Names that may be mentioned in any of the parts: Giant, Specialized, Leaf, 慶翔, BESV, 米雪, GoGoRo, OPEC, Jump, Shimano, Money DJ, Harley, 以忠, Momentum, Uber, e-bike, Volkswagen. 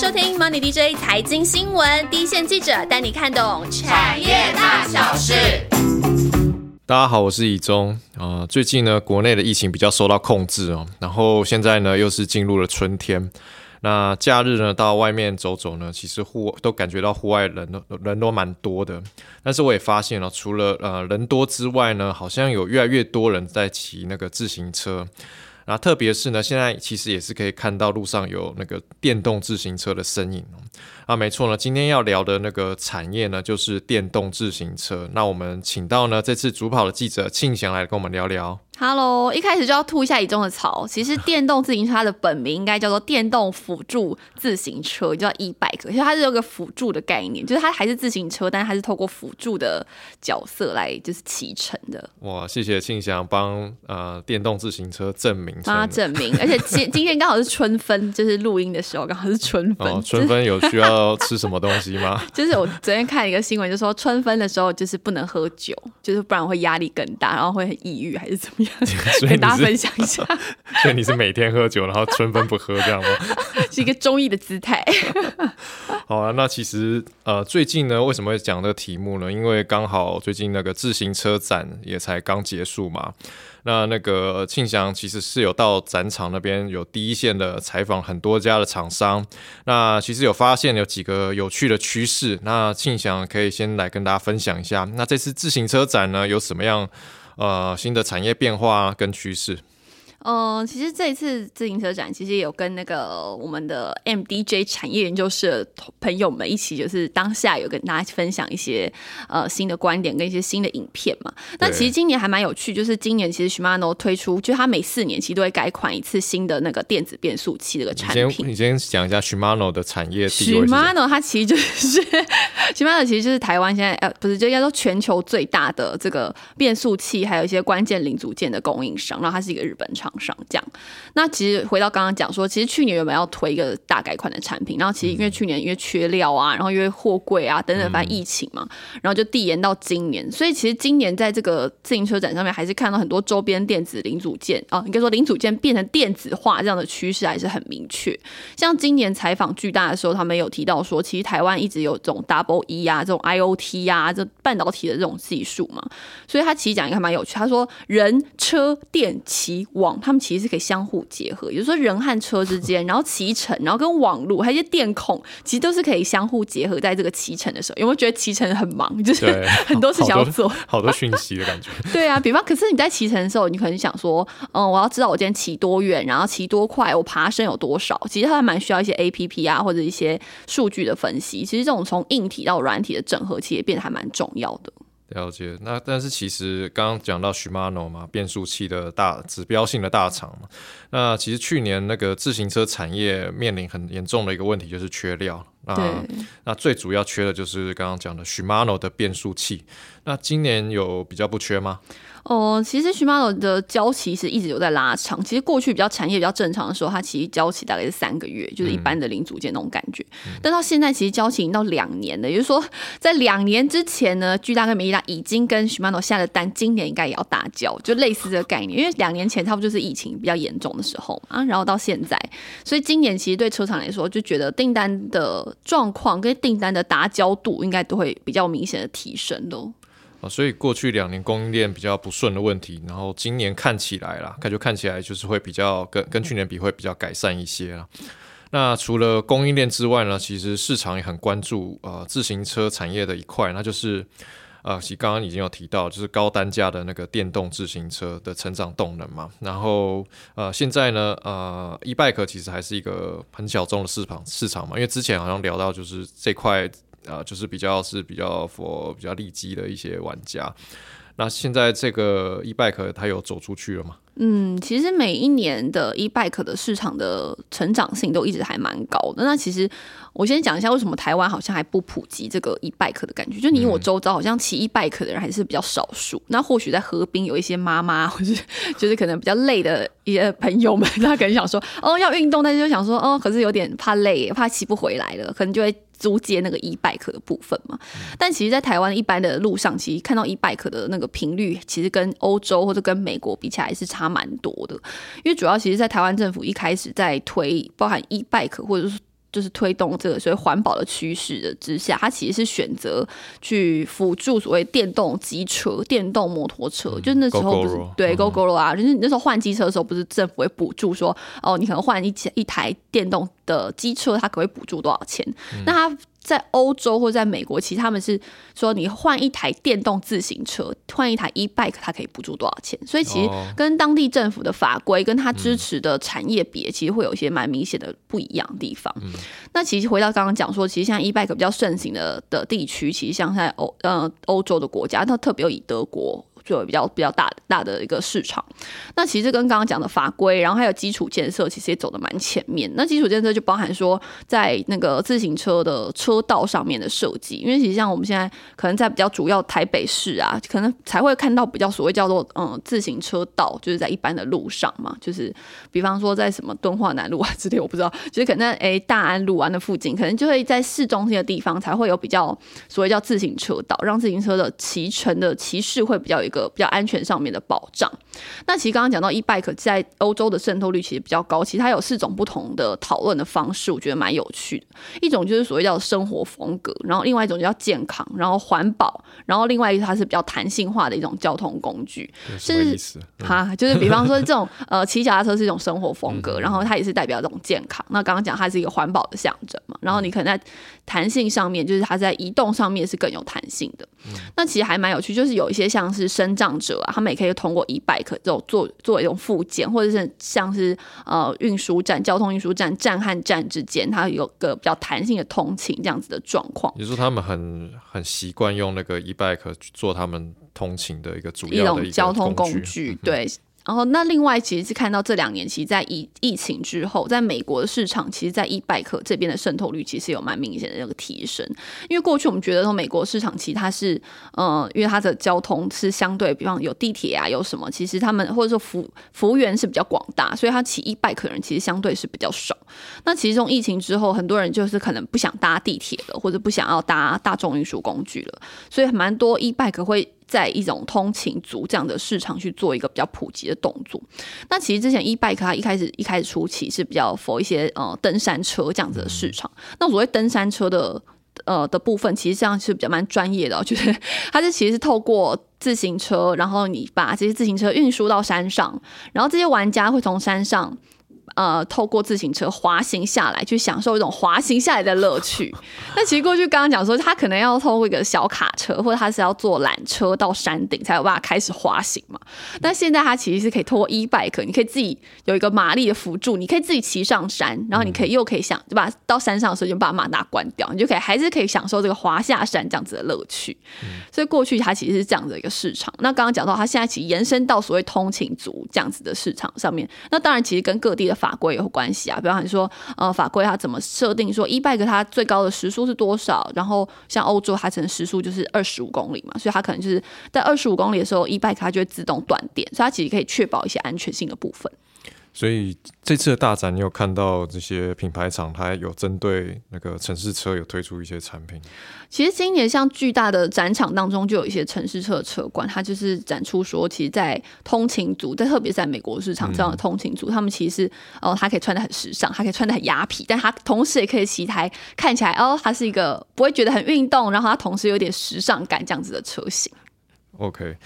收听 Money DJ 财经新闻，第一线记者带你看懂产业大小事。大家好，我是以中。最近呢，国内的疫情比较受到控制哦，然后现在呢又是进入了春天。那假日呢到外面走走呢，其实都感觉到户外人都蛮多的，但是我也发现了，除了人多之外呢，好像有越来越多人在骑那个自行车，然后特别是呢现在其实也是可以看到路上有那个电动自行车的身影啊。没错呢，今天要聊的那个产业呢就是电动自行车。那我们请到呢这次主跑的记者庆祥来跟我们聊聊。Hello， 一开始就要吐一下以中的槽。其实电动自行车它的本名应该叫做电动辅助自行车，叫 e-bike， 所以它是有个辅助的概念，就是它还是自行车，但是它是透过辅助的角色来就是骑乘的。哇，谢谢庆祥帮电动自行车证明，帮他证明。而且今天刚好是春分，就是录音的时候刚好是春分。哦，春分有需要吃什么东西吗？就是我昨天看一个新闻，就说春分的时候就是不能喝酒，就是不然会压力更大，然后会很抑郁还是怎么样。跟大家分享一下。所以你是每天喝酒然后春分不喝这样吗？是一个中医的姿态。好啊，那其实最近呢为什么会讲这个题目呢？因为刚好最近那个自行车展也才刚结束嘛，那个庆祥其实是有到展场那边有第一线的采访很多家的厂商，那其实有发现有几个有趣的趋势，那庆祥可以先来跟大家分享一下。那这次自行车展呢有什么样新的产业变化跟趋势？其实这一次自行车展其实也有跟那个我们的 MDJ 产业研究社朋友们一起，就是当下有跟大家分享一些新的观点跟一些新的影片嘛。那其实今年还蛮有趣，就是今年其实 Shimano 推出，就它每4年其实都会改款一次新的那个电子变速器这个产品。你先讲一下 Shimano 的产业地位。Shimano 它其实就是Shimano 其实就是台湾现在不是，就应该说全球最大的这个变速器还有一些关键零组件的供应商，然后它是一个日本厂。这样，那其实回到刚刚讲说，其实去年原本要推一个大改款的产品，然后其实因为去年因为缺料啊，然后因为货柜啊等等，反正疫情嘛，然后就递延到今年。所以其实今年在这个自行车展上面，还是看到很多周边电子零组件啊，应该说零组件变成电子化这样的趋势还是很明确。像今年采访巨大的时候，他们有提到说，其实台湾一直有这种 Double E 啊，这种 IoT 啊，这半导体的这种技术嘛，所以他其实讲一个还蛮有趣，他说人车电骑网。他们其实是可以相互结合，也就是说人和车之间，然后骑乘，然后跟网路还有一些电控，其实都是可以相互结合在这个骑乘的时候。有没有觉得骑乘很忙，就是很多事情要做，好多讯息的感觉。对啊，比方，可是你在骑乘的时候，你可能想说，我要知道我今天骑多远，然后骑多快，我爬升有多少。其实它还蛮需要一些 APP 啊，或者一些数据的分析。其实这种从硬体到软体的整合，其实也变得还蛮重要的。了解。那但是其实刚刚讲到 Shimano 嘛，变速器的大指标性的大厂嘛，那其实去年那个自行车产业面临很严重的一个问题就是缺料。那最主要缺的就是刚刚讲的 Shimano 的变速器。那今年有比较不缺吗？其实 Shimano 的交期是一直有在拉长。其实过去比较产业比较正常的时候，它其实交期大概是3个月，就是一般的零组件那种感觉。但到现在其实交期已经到2年了，也就是说在2年之前呢，巨大跟美利达已经跟 Shimano 下的单，今年应该也要大交，就类似这个概念。因为2年前差不多就是疫情比较严重的时候嘛，然后到现在，所以今年其实对车厂来说，就觉得订单的状况跟订单的达交度应该都会比较明显的提升咯。所以过去2年供应链比较不顺的问题，然后今年看起来啦，看起来就是会比较跟去年比会比较改善一些啦。那除了供应链之外呢，其实市场也很关注自行车产业的一块，那就是其实刚刚已经有提到，就是高单价的那个电动自行车的成长动能嘛。然后现在呢e-bike 其实还是一个很小众的市场嘛，因为之前好像聊到就是这块就是比较 for 比较利基的一些玩家。那现在这个 e-bike 它有走出去了吗？其实每一年的 e-bike 的市场的成长性都一直还蛮高的。那其实我先讲一下为什么台湾好像还不普及这个 e-bike 的感觉，就你我周遭好像骑 e-bike 的人还是比较少数。那或许在河滨有一些妈妈或是就是可能比较累的一些朋友们，他可能想说要运动，但是就想说可是有点怕累，怕骑不回来了，可能就会租借那个 e-bike 的部分嘛。但其实在台湾一般的路上，其实看到 e-bike 的那个频率其实跟欧洲或者跟美国比起来是差蛮多的。因为主要其实在台湾政府一开始在推包含 e-bike 或者是就是推动这个所谓环保的趋势的之下，它其实是选择去辅助所谓电动机车、电动摩托车。嗯、就是那时候不是 GoGoRo 对 GoGoRo 啊，就是那时候换机车的时候，不是政府会补助说，哦，你可能换一台电动的机车，它可以补助多少钱？嗯、那它在欧洲或在美国，其实他们是说，你换一台电动自行车，换一台 e-bike， 它可以补助多少钱？所以其实跟当地政府的法规跟它支持的产业别，其实会有一些蛮明显的不一样的地方。嗯、那其实回到刚刚讲说，其实像 e-bike 比较盛行 的地区，其实像在欧洲的国家，它特别有以德国就有比较大的一个市场。那其实跟刚刚讲的法规，然后还有基础建设，其实也走得蛮前面。那基础建设就包含说，在那个自行车的车道上面的设计，因为其实像我们现在可能在比较主要台北市啊，可能才会看到比较所谓叫做自行车道，就是在一般的路上嘛，就是比方说在什么敦化南路啊之类，我不知道，就是可能大安路啊那附近，可能就会在市中心的地方才会有比较所谓叫自行车道，让自行车的骑乘的骑士会比较有一个比较安全上面的保障。那其实刚刚讲到 e-bike 在欧洲的渗透率其实比较高，其实它有4种不同的讨论的方式，我觉得蛮有趣的。一种就是所谓叫生活风格，然后另外一种叫健康，然后环保，然后另外一个它是比较弹性化的一种交通工具。什么意思？就是比方说这种骑脚踏车是一种生活风格，然后它也是代表这种健康。那刚刚讲它是一个环保的象征嘛，然后你可能在弹性上面，就是它在移动上面是更有弹性的。那其实还蛮有趣，就是有一些像是身障者啊，他们也可以通过 e-bike 做一种附件，或者是像是交通运输站站和站之间，它有个比较弹性的通勤这样子的状况。你说他们很习惯用那个 e-bike 做他们通勤的一个主要的一种交通工具，对。然后那另外其实是看到这2年其实在疫情之后，在美国的市场其实在 e-bike 这边的渗透率其实有蛮明显的那个提升。因为过去我们觉得说美国市场其实它是因为它的交通是相对比方有地铁啊有什么，其实他们或者说服务员是比较广大，所以他骑 e-bike 的人其实相对是比较少。那其实从疫情之后，很多人就是可能不想搭地铁了，或者不想要搭大众运输工具了，所以蛮多 e-bike 会在一种通勤族这样的市场去做一个比较普及的动作。那其实之前 e-bike 它一开始初期是比较 for 一些登山车这样子的市场。那所谓登山车的部分，其实这样是比较蛮专业的，就是它是其实是透过自行车，然后你把这些自行车运输到山上，然后这些玩家会从山上透过自行车滑行下来，去享受一种滑行下来的乐趣。那其实过去刚刚讲说，他可能要透过一个小卡车，或者他是要坐缆车到山顶才有办法开始滑行嘛。但现在他其实是可以透过 e-bike， 你可以自己有一个马力的辅助，你可以自己骑上山，然后你又可以想就把到山上的时候就把马达关掉，你就还是可以享受这个滑下山这样子的乐趣。所以过去他其实是这样的一个市场。那刚刚讲到他现在其实延伸到所谓通勤族这样子的市场上面，那当然其实跟各地的法规有关系啊，比方你说法规它怎么设定说 e-bike 它最高的时速是多少，然后像欧洲它可能时速就是25公里嘛，所以它可能就是在25公里的时候 e-bike 它就会自动断电，所以它其实可以确保一些安全性的部分。所以这次的大展你有看到这些品牌厂它有针对那个城市车有推出一些产品？其实今年像巨大的展场当中就有一些城市车的车馆，它就是展出说其实在通勤族，特别是在美国市场这样的通勤族，他们其实它可以穿得很时尚，它可以穿得很雅痞，但它同时也可以骑台看起来它是一个不会觉得很运动，然后它同时有点时尚感这样子的车型。 OK，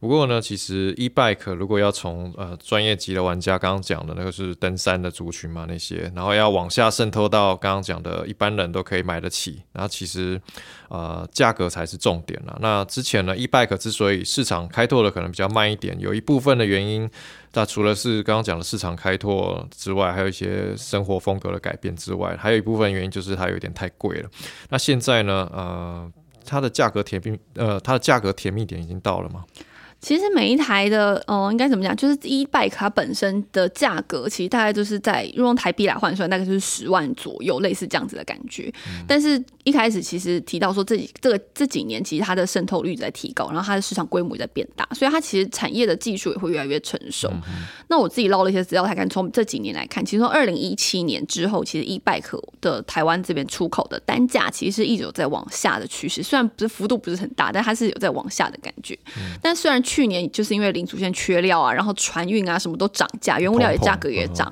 不过呢，其实 e-bike 如果要从专业级的玩家刚刚讲的那个是登山的族群嘛那些，然后要往下渗透到刚刚讲的一般人都可以买得起，然后其实价格才是重点啦。那之前呢 e-bike 之所以市场开拓的可能比较慢一点，有一部分的原因，那除了是刚刚讲的市场开拓之外，还有一些生活风格的改变之外，还有一部分原因就是它有点太贵了。那现在呢，它的价格甜蜜点已经到了吗？其实每一台的应该怎么讲，就是 e-bike 它本身的价格其实大概就是在用台币来换算大概就是10万左右，类似这样子的感觉。但是一开始其实提到说这几年其实它的渗透率在提高，然后它的市场规模也在变大，所以它其实产业的技术也会越来越成熟。那我自己捞了一些资料才看，从这几年来看，其实从2017年之后，其实 e-bike 的台湾这边出口的单价其实是一直有在往下的趋势，虽然幅度不是很大，但它是有在往下的感觉。但虽然去年就是因为零组件缺料啊，然后船运啊什么都涨价，原物料也价格也涨，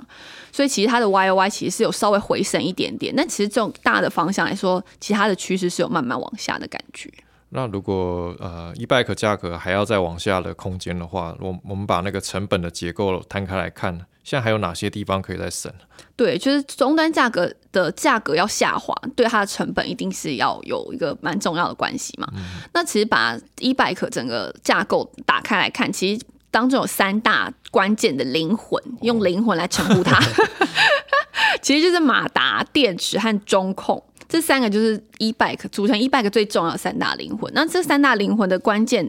所以其实它的 YOY 其实是有稍微回升一点点，但其实这种大的方向来说，其他的趋势是有慢慢往下的感觉。那如果e-bike 价格还要再往下的空间的话，我们把那个成本的结构摊开来看，现在还有哪些地方可以再省？对，就是终端价格的价格要下滑，对它的成本一定是要有一个蛮重要的关系嘛。那其实把e-bike 整个架构打开来看，其实当中有三大关键的灵魂，用灵魂来称呼它，其实就是马达、电池和中控。这三个就是 e-bike 组成 e-bike 最重要的三大灵魂。那这三大灵魂的关键，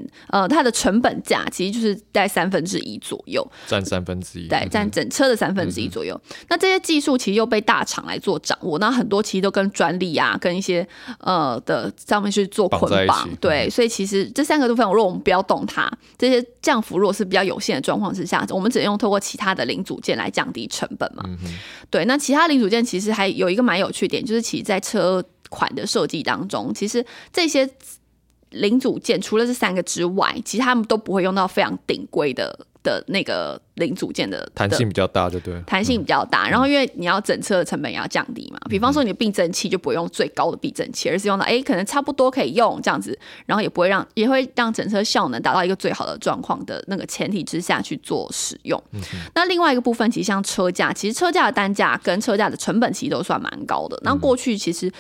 它的成本价其实就是在1/3左右，占1/3，对，占整车的1/3左右。那这些技术其实又被大厂来做掌握，那很多其实都跟专利啊，跟一些的上面去做捆绑，对，所以其实这三个部分，如果我们不要动它，这些降幅如果是比较有限的状况之下，我们只能用透过其他的零组件来降低成本嘛。对，那其他零组件其实还有一个蛮有趣的点，就是其实在车款的设计当中，其实这些零组件除了这三个之外，其实他们都不会用到非常顶规的那个零组件的弹性比较大，就对，弹性比较大。然后因为你要整车的成本也要降低嘛，比方说你的避震器就不会用最高的避震器，而是用到可能差不多可以用这样子，然后也会让整车效能达到一个最好的状况的那个前提之下去做使用。那另外一个部分其实像车架，其实车架的单价跟车架的成本其实都算蛮高的。那过去其实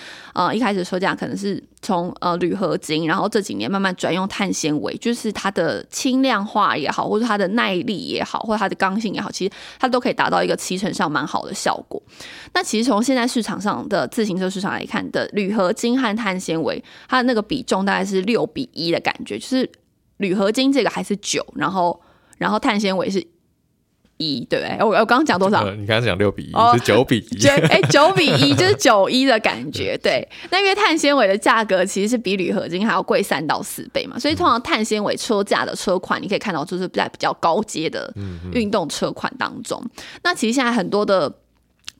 一开始车架可能是从铝合金，然后这几年慢慢转用碳纤维，就是它的轻量化也好，或者它的耐力也好，或者它的刚性也好，其实它都可以达到一个骑乘上蛮好的效果。那其实从现在市场上的自行车市场来看的铝合金和碳纤维，它的那个比重大概是6:1的感觉，就是铝合金这个还是9，然后碳纤维是1，对不对？我刚刚讲多少？你刚刚讲6:1、哦，是9:1，9:1就是9:1的感觉。对，那因为碳纤维的价格其实是比铝合金还要贵3到4倍嘛，所以通常碳纤维车架的车款，你可以看到就是在比较高阶的运动车款当中。那其实现在很多的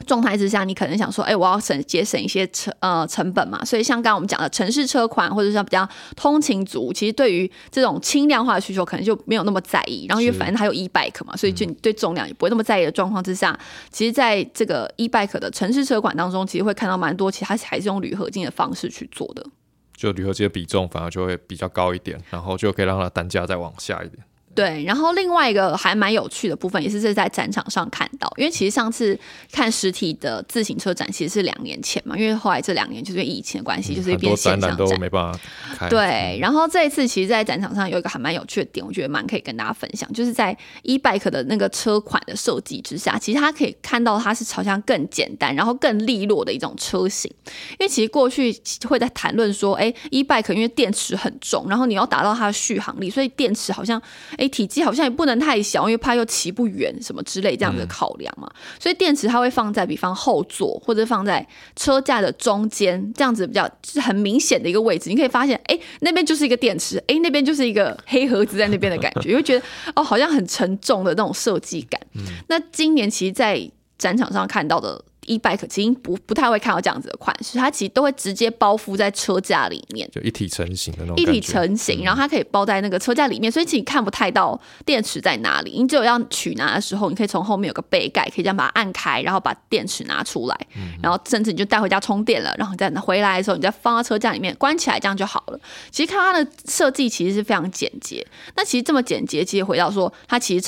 状态之下，你可能想说，我要节省一些成本嘛，所以像刚刚我们讲的城市车款，或者像比较通勤族，其实对于这种轻量化的需求可能就没有那么在意。然后因为反正它有 e-bike 嘛，所以就你对重量也不会那么在意的状况之下，其实在这个 e-bike 的城市车款当中，其实会看到蛮多，其实它还是用铝合金的方式去做的，就铝合金的比重反而就会比较高一点，然后就可以让它单价再往下一点。对，然后另外一个还蛮有趣的部分，也是在展场上看到，因为其实上次看实体的自行车展其实是2年前嘛，因为后来这2年就是因为疫情的关系，就是一边线上展，很多展览都没办法开。对，然后这一次其实在展场上有一个还蛮有趣的点，我觉得蛮可以跟大家分享，就是在 e-bike 的那个车款的设计之下，其实它可以看到它是朝向更简单然后更利落的一种车型。因为其实过去会在谈论说，e-bike 因为电池很重，然后你要达到它的续航力，所以电池好像体积好像也不能太小，因为怕又骑不远什么之类这样的考量嘛，所以电池它会放在比方后座，或者放在车架的中间，这样子比较很明显的一个位置，你可以发现那边就是一个电池，那边就是一个黑盒子在那边的感觉，你会觉得好像很沉重的那种设计感。那今年其实在展场上看到的e-bike 其实不太会看到这样子的款式，它其实都会直接包覆在车架里面，就一体成型的那种感觉，一体成型，然后它可以包在那个车架里面，所以其实看不太到电池在哪里。你只有要取拿的时候，你可以从后面有个背盖，可以这样把它按开，然后把电池拿出来，然后甚至你就带回家充电了，然后你再回来的时候，你再放到车架里面关起来，这样就好了。其实看它的设计其实是非常简洁，那其实这么简洁，其实回到说它其实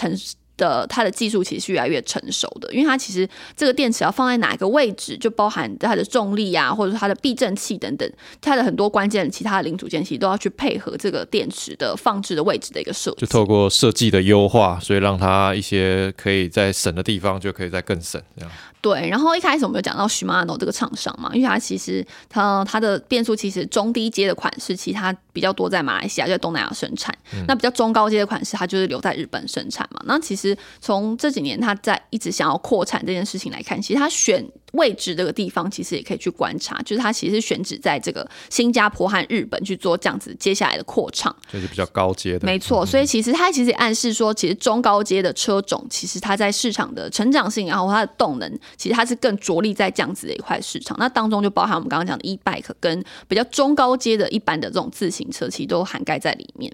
它的技术其实是越来越成熟的，因为它其实这个电池要放在哪一个位置，就包含它的重力啊，或者它的避震器等等，它的很多关键其他的零组件其实都要去配合这个电池的放置的位置的一个设计，就透过设计的优化，所以让它一些可以在省的地方就可以再更省这样。对，然后一开始我们有讲到 Shimano 这个厂商嘛，因为它其实它的变速其实中低阶的款式其实它比较多在马来西亚，就在东南亚生产，那比较中高阶的款式它就是留在日本生产嘛。那其实从这几年它在一直想要扩产这件事情来看，其实它选位置这个地方其实也可以去观察，就是它其实选址在这个新加坡和日本去做这样子接下来的扩厂，就是比较高阶的，没错。所以其实它其实也暗示说，其实中高阶的车种其实它在市场的成长性，然后它的动能其实它是更着力在这样子的一块市场，那当中就包含我们刚刚讲的 e-bike 跟比较中高阶的一般的这种自行车其实都涵盖在里面。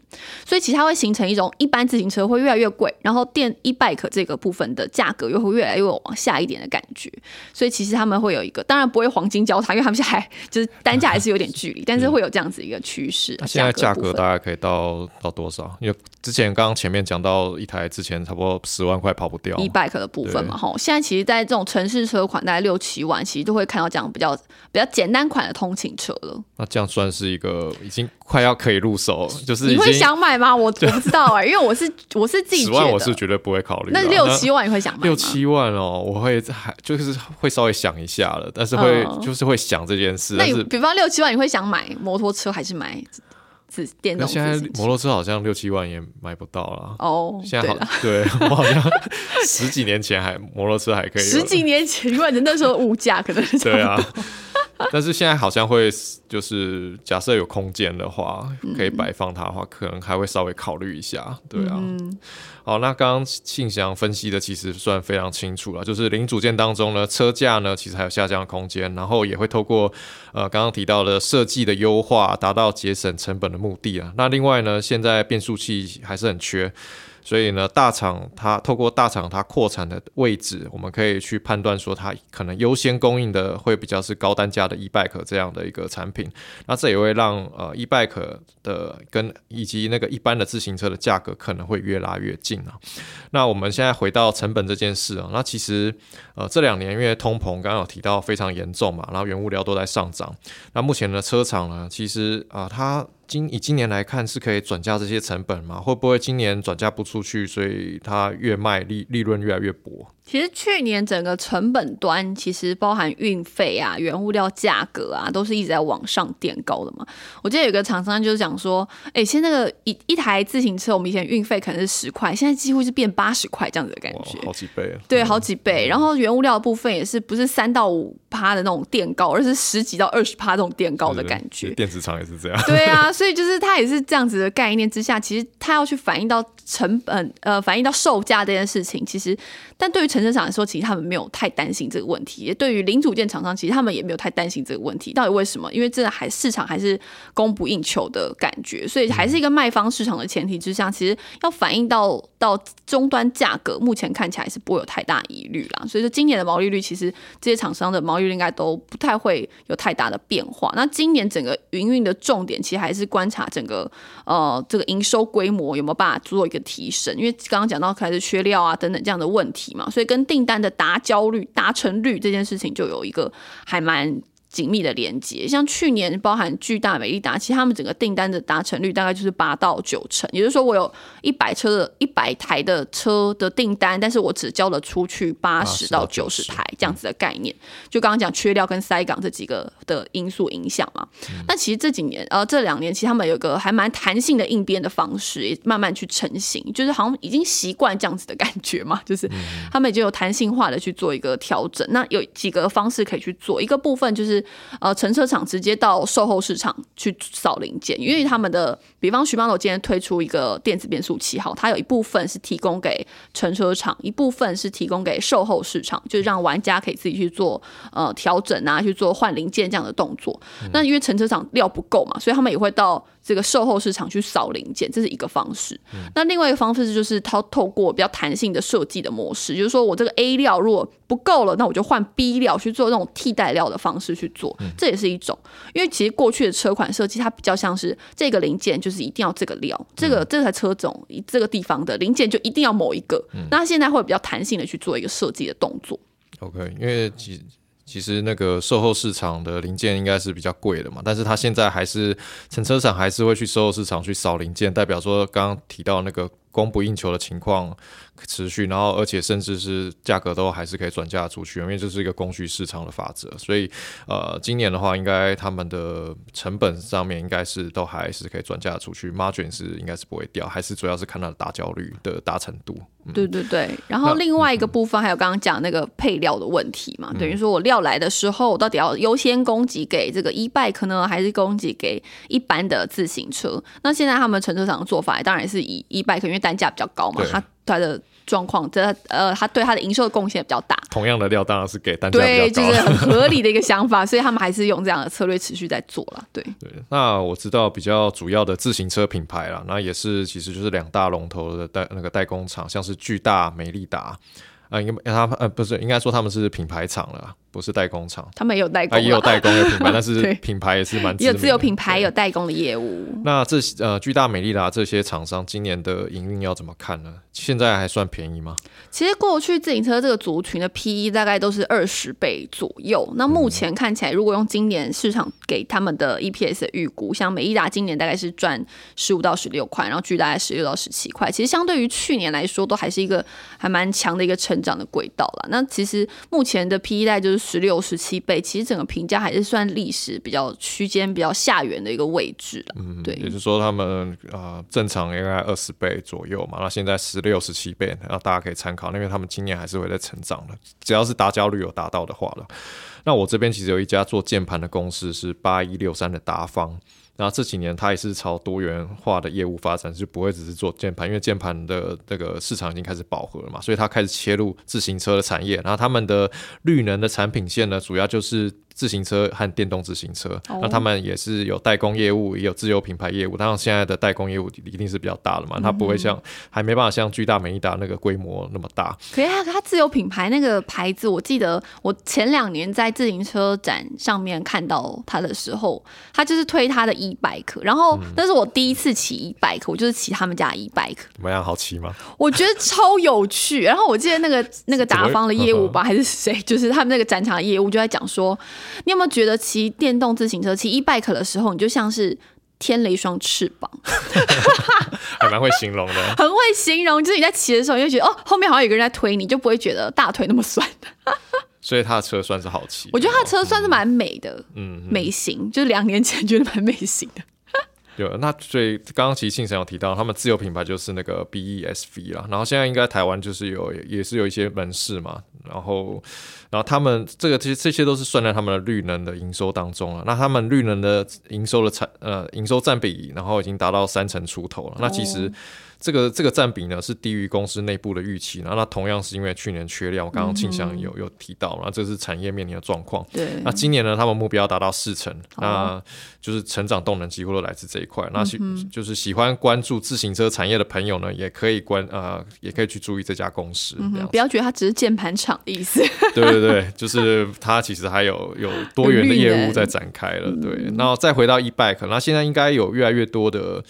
所以其实它会形成一种一般自行车会越来越贵，然后电 e-bike 这个部分的价格又会越来越往下一点的感觉。所以其实他们会有一个，当然不会黄金交叉，因为他们现在就是单价还是有点距离，但是会有这样子一个趋势。现在价格大概可以到多少？因为之前刚刚前面讲到一台之前差不多10万块跑不掉 e-bike 的部分嘛，现在其实在这种城市车款大概6-7万，其实都会看到这样比较简单款的通勤车了。那这样算是一个已经快要可以入手，就是你会想买吗？我不知道哎、因为我是自己觉得10万我是绝对不会考虑。那6-7万你会想买吗？6-7万哦，我会就是会稍微想一下了，但是会、就是会想这件事。那你比方6-7万你会想买摩托车还是买？那现在摩托车好像6-7万也买不到啦。哦，现在好对，我好像10几年前摩托车还可以。10几年前，因为那时候物价可能是对啊。但是现在好像会，就是假设有空间的话，可以摆放它的话，可能还会稍微考虑一下，对啊。好，那刚刚信翔分析的其实算非常清楚了，就是零组件当中呢，车价呢其实还有下降的空间，然后也会透过刚刚提到的设计的优化，达到节省成本的目的啊。那另外呢，现在变速器还是很缺。所以呢，大厂它透过大厂它扩产的位置，我们可以去判断说它可能优先供应的会比较是高单价的 e-bike 这样的一个产品。那这也会让e-bike 的跟以及那个一般的自行车的价格可能会越拉越近啊。那我们现在回到成本这件事啊，那其实这2年因为通膨刚刚有提到非常严重嘛，然后原物料都在上涨。那目前的车厂呢，其实它以今年来看是可以转嫁这些成本吗？会不会今年转嫁不出去，所以它越卖利润越来越薄？其实去年整个成本端其实包含运费啊、原物料价格啊，都是一直在往上垫高的嘛。我记得有个厂商就是讲说，现在那个 一台自行车，我们以前运费可能是10块，现在几乎是变80块这样子的感觉，好几倍。对，好几倍。然后原物料的部分也是不是3-5%的那种垫高，而是10几到20%这种垫高的感觉。电子厂也是这样。对啊，所以就是它也是这样子的概念之下，其实它要去反映到成本，反映到售价这件事情，其实但对于成车厂来说，其实他们没有太担心这个问题，也对于零组件厂商，其实他们也没有太担心这个问题。到底为什么？因为真的市场还是供不应求的感觉，所以还是一个卖方市场的前提之下，其实要反映到终端价格，目前看起来是不会有太大疑虑啦。所以说今年的毛利率，其实这些厂商的毛利率应该都不太会有太大的变化。那今年整个营运的重点，其实还是观察整个这个营收规模有没有办法做一个提升，因为刚刚讲到开始缺料啊等等这样的问题嘛，所以跟订单的达成率这件事情就有一个还蛮紧密的连接。像去年包含巨大、美利达，其实他们整个订单的达成率大概就是8-9%，也就是说我有100台的车的订单，但是我只交了出去80-90台这样子的概念。就刚刚讲缺料跟塞港这几个的因素影响嘛。那其实这2年其实他们有个还蛮弹性的应变的方式，也慢慢去成型，就是好像已经习惯这样子的感觉嘛，就是他们已经有弹性化的去做一个调整。那有几个方式可以去做，一个部分就是成车厂直接到售后市场去扫零件，因为他们的比方 Shimano 今天推出一个电子变速器，它有一部分是提供给成车厂，一部分是提供给售后市场，就是让玩家可以自己去做调整啊，去做换零件这样的动作。那因为成车厂料不够嘛，所以他们也会到这个售后市场去扫零件，这是一个方式。那另外一个方式就是它透过比较弹性的设计的模式，就是说我这个 A 料如果不够了，那我就换 B 料去做那种替代料的方式去做，这也是一种。因为其实过去的车款设计它比较像是这个零件就是一定要这个料，这台车种这个地方的零件就一定要某一个，那它现在会比较弹性的去做一个设计的动作。 OK， 因为其实那个售后市场的零件应该是比较贵的嘛，但是它现在还是成车厂还是会去售后市场去扫零件，代表说刚刚提到那个供不应求的情况持续，然后而且甚至是价格都还是可以转嫁出去，因为这是一个供需市场的法则。所以今年的话应该他们的成本上面应该是都还是可以转嫁出去， margin 是应该是不会掉，还是主要是看它的达标率的达成度、对对对。然后另外一个部分还有刚刚讲那个配料的问题嘛，等于说我料来的时候我到底要优先供给给这个 e-bike 呢，还是供给给一般的自行车？那现在他们乘车厂的做法当然是以 e-bike， 因为单价比较高嘛，它的状况它对它的营收的贡献比较大，同样的料当然是给单价比较高，对，就是很合理的一个想法所以他们还是用这样的策略持续在做啦。 对，那我知道比较主要的自行车品牌啦，那也是其实就是两大龙头的代工厂，像是巨大、美利达不是，应该说他们是品牌厂了，不是代工厂。他们也有代工，也有代工有品牌但是品牌也是蛮知名的，也有自有品牌有代工的业务。那这巨大、美利达这些厂商今年的营运要怎么看呢？现在还算便宜吗？其实过去自行车这个族群的 PE 大概都是20倍左右，那目前看起来如果用今年市场给他们的 EPS 的预估，像美利达今年大概是赚15到16块，然后巨大概16到17块，其实相对于去年来说都还是一个还蛮强的一个成长的轨道啦。那其实目前的 PE 大概就是16、17倍，其实整个评价还是算历史比较区间比较下缘的一个位置啦、对，也就是说他们正常应该20倍左右嘛，那现在16、17倍，然后大家可以参考，因为他们今年还是会在成长的，只要是达标率有达到的话了。那我这边其实有一家做键盘的公司是8163的达方，那这几年它也是朝多元化的业务发展，就不会只是做键盘，因为键盘的这个市场已经开始饱和了嘛，所以它开始切入自行车的产业。然后他们的绿能的产品线呢，主要就是自行车和电动自行车、那他们也是有代工业务，也有自有品牌业务，当然现在的代工业务一定是比较大的嘛，它不会像还没办法像巨大、美利达那个规模那么大。可是它自有品牌那个牌子，我记得我前2年在自行车展上面看到它的时候，它就是推它的 e-bike， 然后但是我第一次骑 e-bike， 我就是骑他们家 e-bike。 怎么样，好骑吗？我觉得超有趣。然后我记得那个达方的业务吧还是谁，就是他们那个展场的业务就在讲说，你有没有觉得骑电动自行车骑 e-bike 的时候，你就像是添了一双翅膀？还蛮会形容的。很会形容，就是你在骑的时候你就觉得后面好像有个人在推你，就不会觉得大腿那么酸。所以他的车算是好骑，我觉得他的车算是蛮美的，美型，就是2年前觉得蛮美型的。对，那所以刚刚其实庆成有提到他们自有品牌就是那个 BESV 啦，然后现在应该台湾就是也是有一些门市嘛，然后他们这些都是算在他们的绿能的营收当中了。那他们绿能的营收占比，然后已经达到30%出头了。那其实这个占比呢是低于公司内部的预期，然后那同样是因为去年缺料，我刚刚庆祥有提到，然后这是产业面临的状况。对，那今年呢，他们目标达到40%，那就是成长动能几乎都来自这一块。那就是喜欢关注自行车产业的朋友呢，也可以去注意这家公司。不要觉得它只是键盘厂的意思。对对对，就是它其实还有多元的业务在展开了。对，然后再回到 e-bike， 那现在应该有越来越多的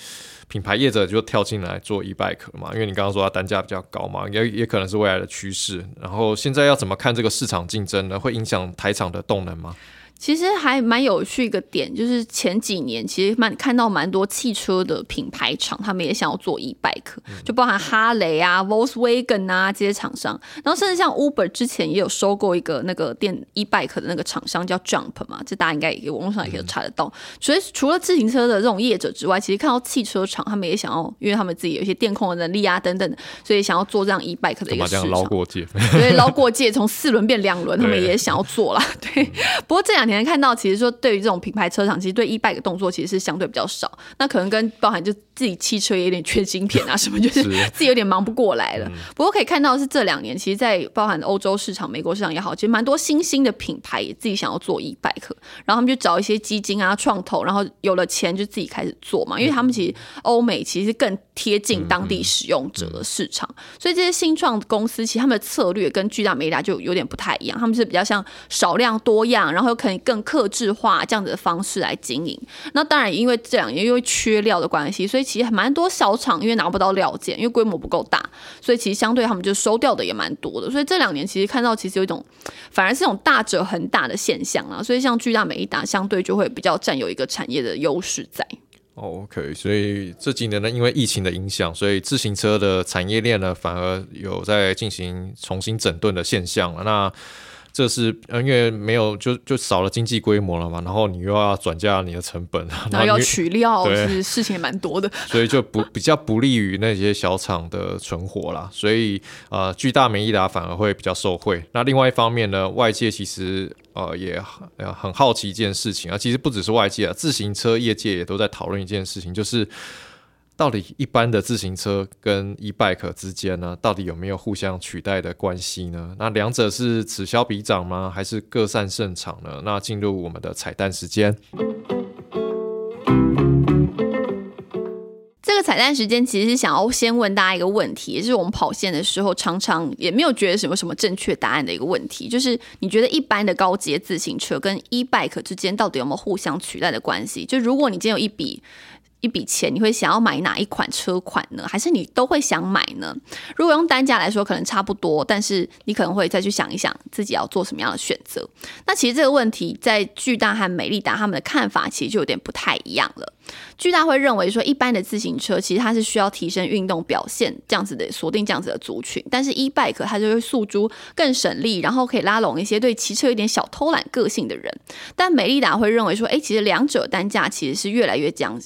品牌业者就跳进来做 e-bike 嘛，因为你刚刚说它单价比较高嘛，也可能是未来的趋势。然后现在要怎么看这个市场竞争呢？会影响台厂的动能吗？其实还蛮有趣一个点，就是前几年其实看到蛮多汽车的品牌厂他们也想要做 e-bike， 就包含哈雷啊、Volkswagen 啊这些厂商，然后甚至像 Uber 之前也有收购一个那个电 e-bike 的那个厂商叫 Jump 嘛，这大家应该也网络上也可以查得到。所以除了自行车的这种业者之外，其实看到汽车厂他们也想要，因为他们自己有一些电控的能力啊等等，所以想要做这样 e-bike 的一个市场。干嘛这样捞过界？对，捞过界，从4轮变2轮，他们也想要做啦。对，不过这2年看到，其实说对于这种品牌车厂，其实对 e-bike 的动作其实是相对比较少。那可能跟包含就自己汽车也有点缺晶片啊什么，就是自己有点忙不过来了。不过可以看到是这2年，其实在包含欧洲市场、美国市场也好，其实蛮多新兴的品牌也自己想要做 e-bike， 然后他们就找一些基金啊、创投，然后有了钱就自己开始做嘛。因为他们其实欧美其实更贴近当地使用者的市场，所以这些新创公司其实他们的策略跟巨大、美利达就有点不太一样，他们是比较像少量多样，然后可能更客制化这样子的方式来经营。那当然因为这2年因为缺料的关系，所以其实蛮多小厂因为拿不到料件，因为规模不够大，所以其实相对他们就收掉的也蛮多的。所以这2年其实看到其实有一种反而是一种大者恒大的现象啦，所以像巨大、美利达相对就会比较占有一个产业的优势在。OK， 所以这几年呢，因为疫情的影响，所以自行车的产业链呢，反而有在进行重新整顿的现象了。那这是因为没有 就少了经济规模了嘛，然后你又要转嫁你的成本，然后要取料，是事情也蛮多的，所以就比较不利于那些小厂的存活啦。所以巨大美利达反而会比较受惠。那另外一方面呢，外界其实也很好奇一件事情啊，其实不只是外界啊，自行车业界也都在讨论一件事情，就是到底一般的自行车跟 e-bike 之间呢，到底有没有互相取代的关系呢？那两者是此消彼长吗？还是各擅胜场呢？那进入我们的彩蛋时间。这个彩蛋时间其实是想要先问大家一个问题，也是我们跑线的时候常常也没有觉得什么正确答案的一个问题，就是你觉得一般的高阶自行车跟 e-bike 之间到底有没有互相取代的关系？就如果你今天有一笔钱，你会想要买哪一款车款呢？还是你都会想买呢？如果用单价来说可能差不多，但是你可能会再去想一想自己要做什么样的选择。那其实这个问题在巨大和美利达他们的看法其实就有点不太一样了。巨大会认为说一般的自行车其实它是需要提升运动表现，这样子的锁定这样子的族群，但是 e-bike 它就会诉诸更省力，然后可以拉拢一些对骑车有点小偷懒个性的人。但美利达会认为说其实两者单价其实是越来越相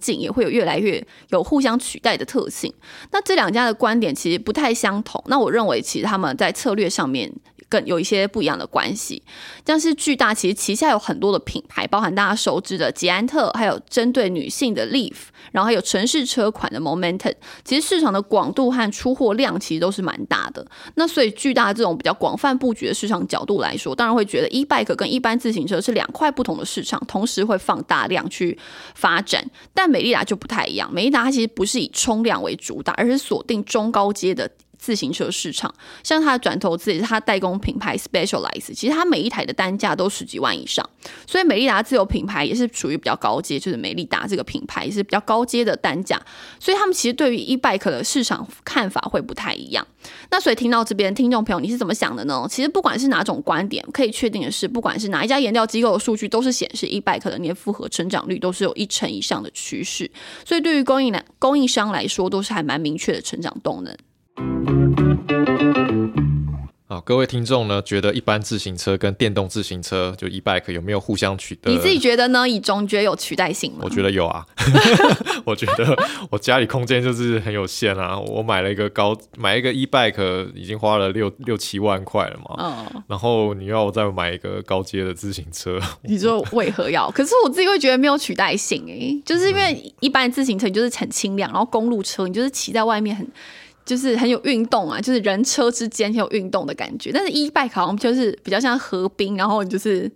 近，也会有越来越有互相取代的特性。那这两家的观点其实不太相同，那我认为其实他们在策略上面更有一些不一样的关系。但是巨大其实旗下有很多的品牌，包含大家熟知的捷安特，还有针对女性的 Leaf， 然后还有城市车款的 Momentum， 其实市场的广度和出货量其实都是蛮大的。那所以巨大这种比较广泛布局的市场角度来说，当然会觉得 e-bike 跟一般自行车是两块不同的市场，同时会放大量去发展。但美利达就不太一样，美利达它其实不是以冲量为主打，而是锁定中高阶的自行车市场，像他的转投资也是他代工品牌 Specialized， 其实他每一台的单价都十几万以上，所以美利达自有品牌也是属于比较高阶，就是美利达这个品牌也是比较高阶的单价，所以他们其实对于 e-bike 的市场看法会不太一样。那所以听到这边听众朋友你是怎么想的呢？其实不管是哪种观点，可以确定的是不管是哪一家研调机构的数据都是显示 e-bike 的年复合成长率都是有1%以上的趋势，所以对于供应商来说都是还蛮明确的成长动能。好，各位听众呢，觉得一般自行车跟电动自行车就 e-bike 有没有互相取代？你自己觉得呢？你觉得有取代性吗？我觉得有啊，我觉得我家里空间就是很有限啊，我买一个 e-bike 已经花了6-7万块了嘛，然后你要我再买一个高阶的自行车，你说为何要？可是我自己会觉得没有取代性就是因为一般自行车你就是很轻量，然后公路车你就是骑在外面就是很有运动啊，就是人车之间很有运动的感觉。但是 e-bike 好像就是比较像河滨，然后你就是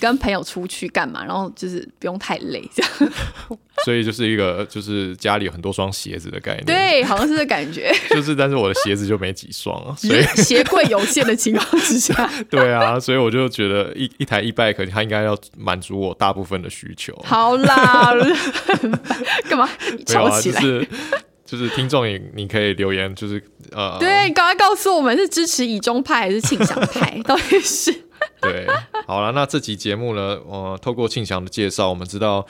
跟朋友出去干嘛，然后就是不用太累这样。所以就是一个就是家里有很多双鞋子的概念，对，好像是这感觉。就是但是我的鞋子就没几双啊，所以鞋柜有限的情况之下，对啊，所以我就觉得一台 e-bike 它应该要满足我大部分的需求。好啦，干嘛吵起来？就是听众你可以留言，就是对，赶快告诉我们是支持以中派还是庆祥派，到底是。对，好了，那这期节目呢，透过庆祥的介绍，我们知道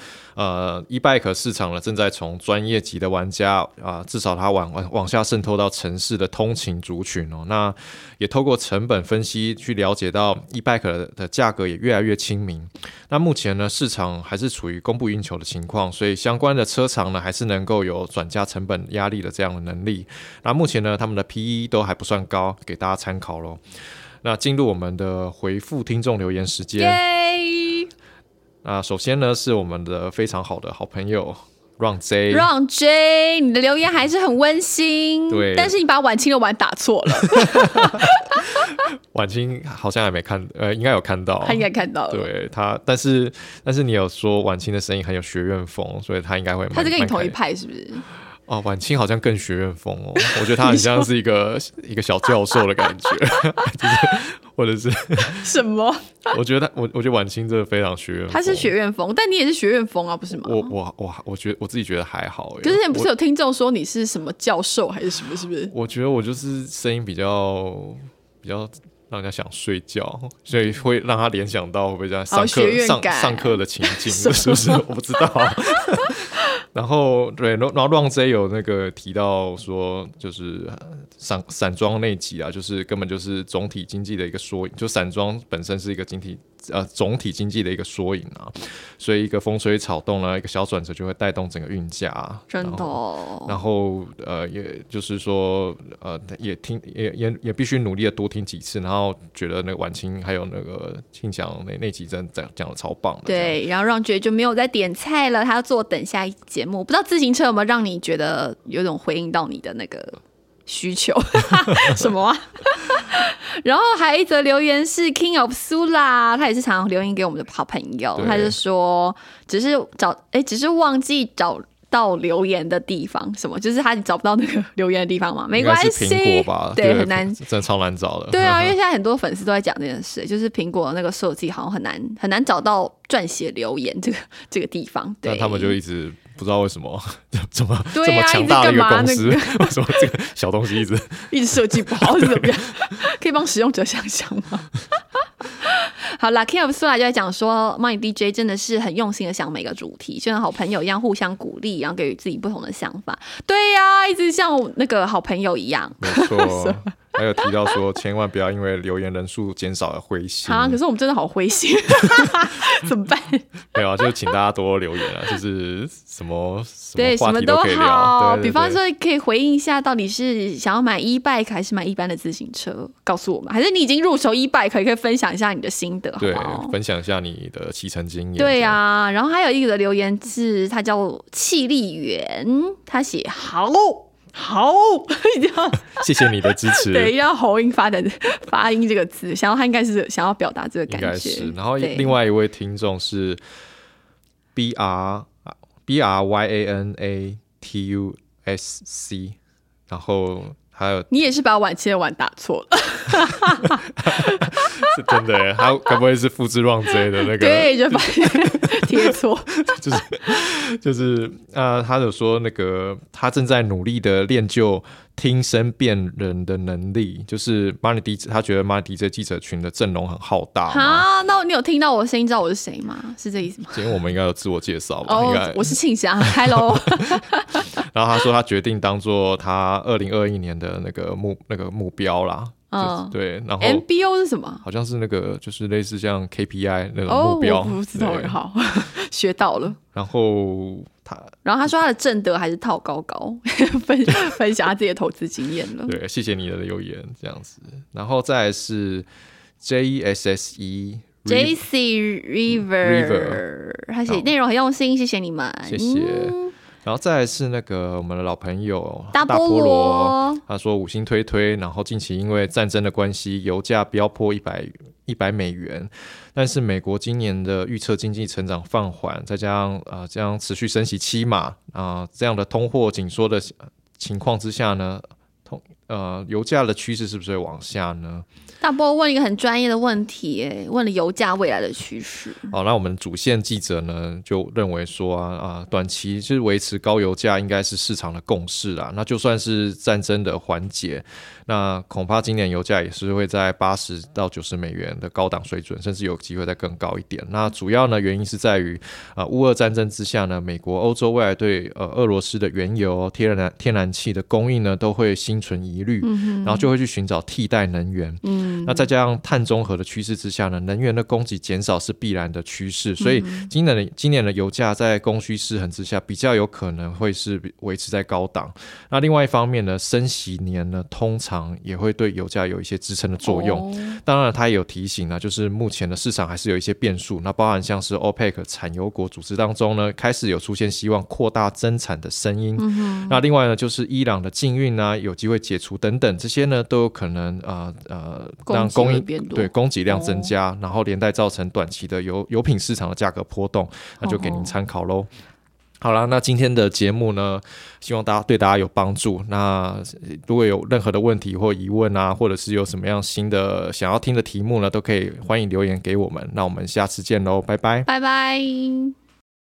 ，e-bike 市场呢正在从专业级的玩家至少它往下渗透到城市的通勤族群哦。那也透过成本分析去了解到 e-bike 的价格也越来越亲民。那目前呢，市场还是处于供不应求的情况，所以相关的车厂呢还是能够有转嫁成本压力的这样的能力。那目前呢，他们的 PE 都还不算高，给大家参考咯。那进入我们的回复听众留言时间。那首先呢，是我们的非常好的好朋友 Ron J， 你的留言还是很温馨，对，但是你把晚清的碗打错了。晚清好像还没看，应该有看到，他应该看到了，对他，但是你有说晚清的声音很有学院风，所以他应该会，他是跟你同一派是不是？哦，晚清好像更学院风哦，我觉得他很像是一个小教授的感觉，就是或者是什么？我觉得晚清真的非常学院风，他是学院风，但你也是学院风啊，不是吗？我自己觉得还好。可是你不是有听众说你是什么教授还是什么？是不是？我觉得我就是声音比较让人家想睡觉，所以会让他联想到会不会这样上课的情境是不是我不知道然后对，然后 Ron J 有那个提到说就是散装那集啊，就是根本就是总体经济的一个缩影，就散装本身是一个总体经济的一个缩影啊，所以一个风吹草动呢，一个小转折就会带动整个运价、啊、真的、哦、然后也就是说也必须努力的多听几次，然后觉得那个婉清还有那个庆祥那集真的讲的超棒的，对，然后Ron J就没有再点菜了，他要做等下一节目。我不知道自行车有没有让你觉得有种回应到你的那个需求什么啊然后还有一则留言是 King of Sula， 他也是常常留言给我们的好朋友，他就说只是忘记找到留言的地方，什么就是他找不到那个留言的地方嘛，没关系，苹果吧， 对，很难，真的超难找的，对啊，因为现在很多粉丝都在讲这件事，就是苹果那个设计好像很难找到撰写留言这个地方，对，但他们就一直不知道为什么这么强大的一个公司、那个、为什么这个小东西一直设计不好是怎么样可以帮使用者想想吗好啦 King of Sula 就在讲说 Money DJ 真的是很用心的想每个主题，就像好朋友一样互相鼓励，然后给予自己不同的想法，对呀、啊，一直像那个好朋友一样，没错还有提到说千万不要因为留言人数减少而灰心啊！可是我们真的好灰心怎么办没有啊，就是请大家多留言啊，就是什么话题都可以聊，对，什么都好，对对对，比方说可以回应一下到底是想要买 e-bike 还是买一般的自行车，告诉我们，还是你已经入手 e-bike 可以分享一下你的心得，对，好，分享一下你的骑乘经验，对啊，然后还有一个留言是他叫气力源，他写好谢谢你的支持，对，要喉音发音这个字，想要他应该是想要表达这个感觉，应该是。然后另外一位听众是 BRYANATUSC， 然后还有你也是把晚期的晚打错了是真的耶，他该不会是复制 Ron J 的那个对，就把贴错就是他有说那个他正在努力的练就听声辨人的能力，就是 Money DJ， 他觉得 Money DJ 记者群的阵容很浩大啊。那你有听到我的声音知道我是谁吗？是这意思吗？今天我们应该有自我介绍吧？哦、我是庆祥 ，Hello 然后他说他决定当做他2021年的那个目标啦。嗯，对，然后 MBO 是什么？好像是那个就是类似像 KPI 那个目标。哦，我不知道，好学到了。然后他说他的正德还是套高高分享他自己的投资经验了。对，谢谢你的留言这样子。然后再来是 JSSE JC River， 他写内容很用心，谢谢你们，谢谢。然后再来是那个我们的老朋友大菠萝，他说五星推推，然后近期因为战争的关系，油价飙破100美元，但是美国今年的预测经济成长放缓，再加上这样持续升息7码这样的通货紧缩的情况之下呢，油价的趋势是不是会往下呢？大波问一个很专业的问题、欸、问了油价未来的趋势。好，那我们主线记者呢就认为说短期就是维持高油价应该是市场的共识啦，那就算是战争的缓解，那恐怕今年油价也是会在80到90美元的高档水准，甚至有机会再更高一点。那主要呢原因是在于乌俄战争之下呢，美国欧洲未来对俄罗斯的原油天然气的供应呢都会心存疑虑，然后就会去寻找替代能源。那再加上碳中和的趋势之下呢，能源的供给减少是必然的趋势，所以今年的油价在供需失衡之下比较有可能会是维持在高档。那另外一方面呢，升息年呢通常也会对油价有一些支撑的作用、哦、当然他也有提醒呢，就是目前的市场还是有一些变数，那包含像是 OPEC 产油国组织当中呢开始有出现希望扩大增产的声音、那另外呢就是伊朗的禁运啊有机会解除等等，这些呢都有可能让供给量增加、然后连带造成短期的油品市场的价格波动，那就给您参考咯。好啦，那今天的节目呢希望对大家有帮助，那如果有任何的问题或疑问啊，或者是有什么样新的想要听的题目呢，都可以欢迎留言给我们，那我们下次见咯，拜拜拜拜。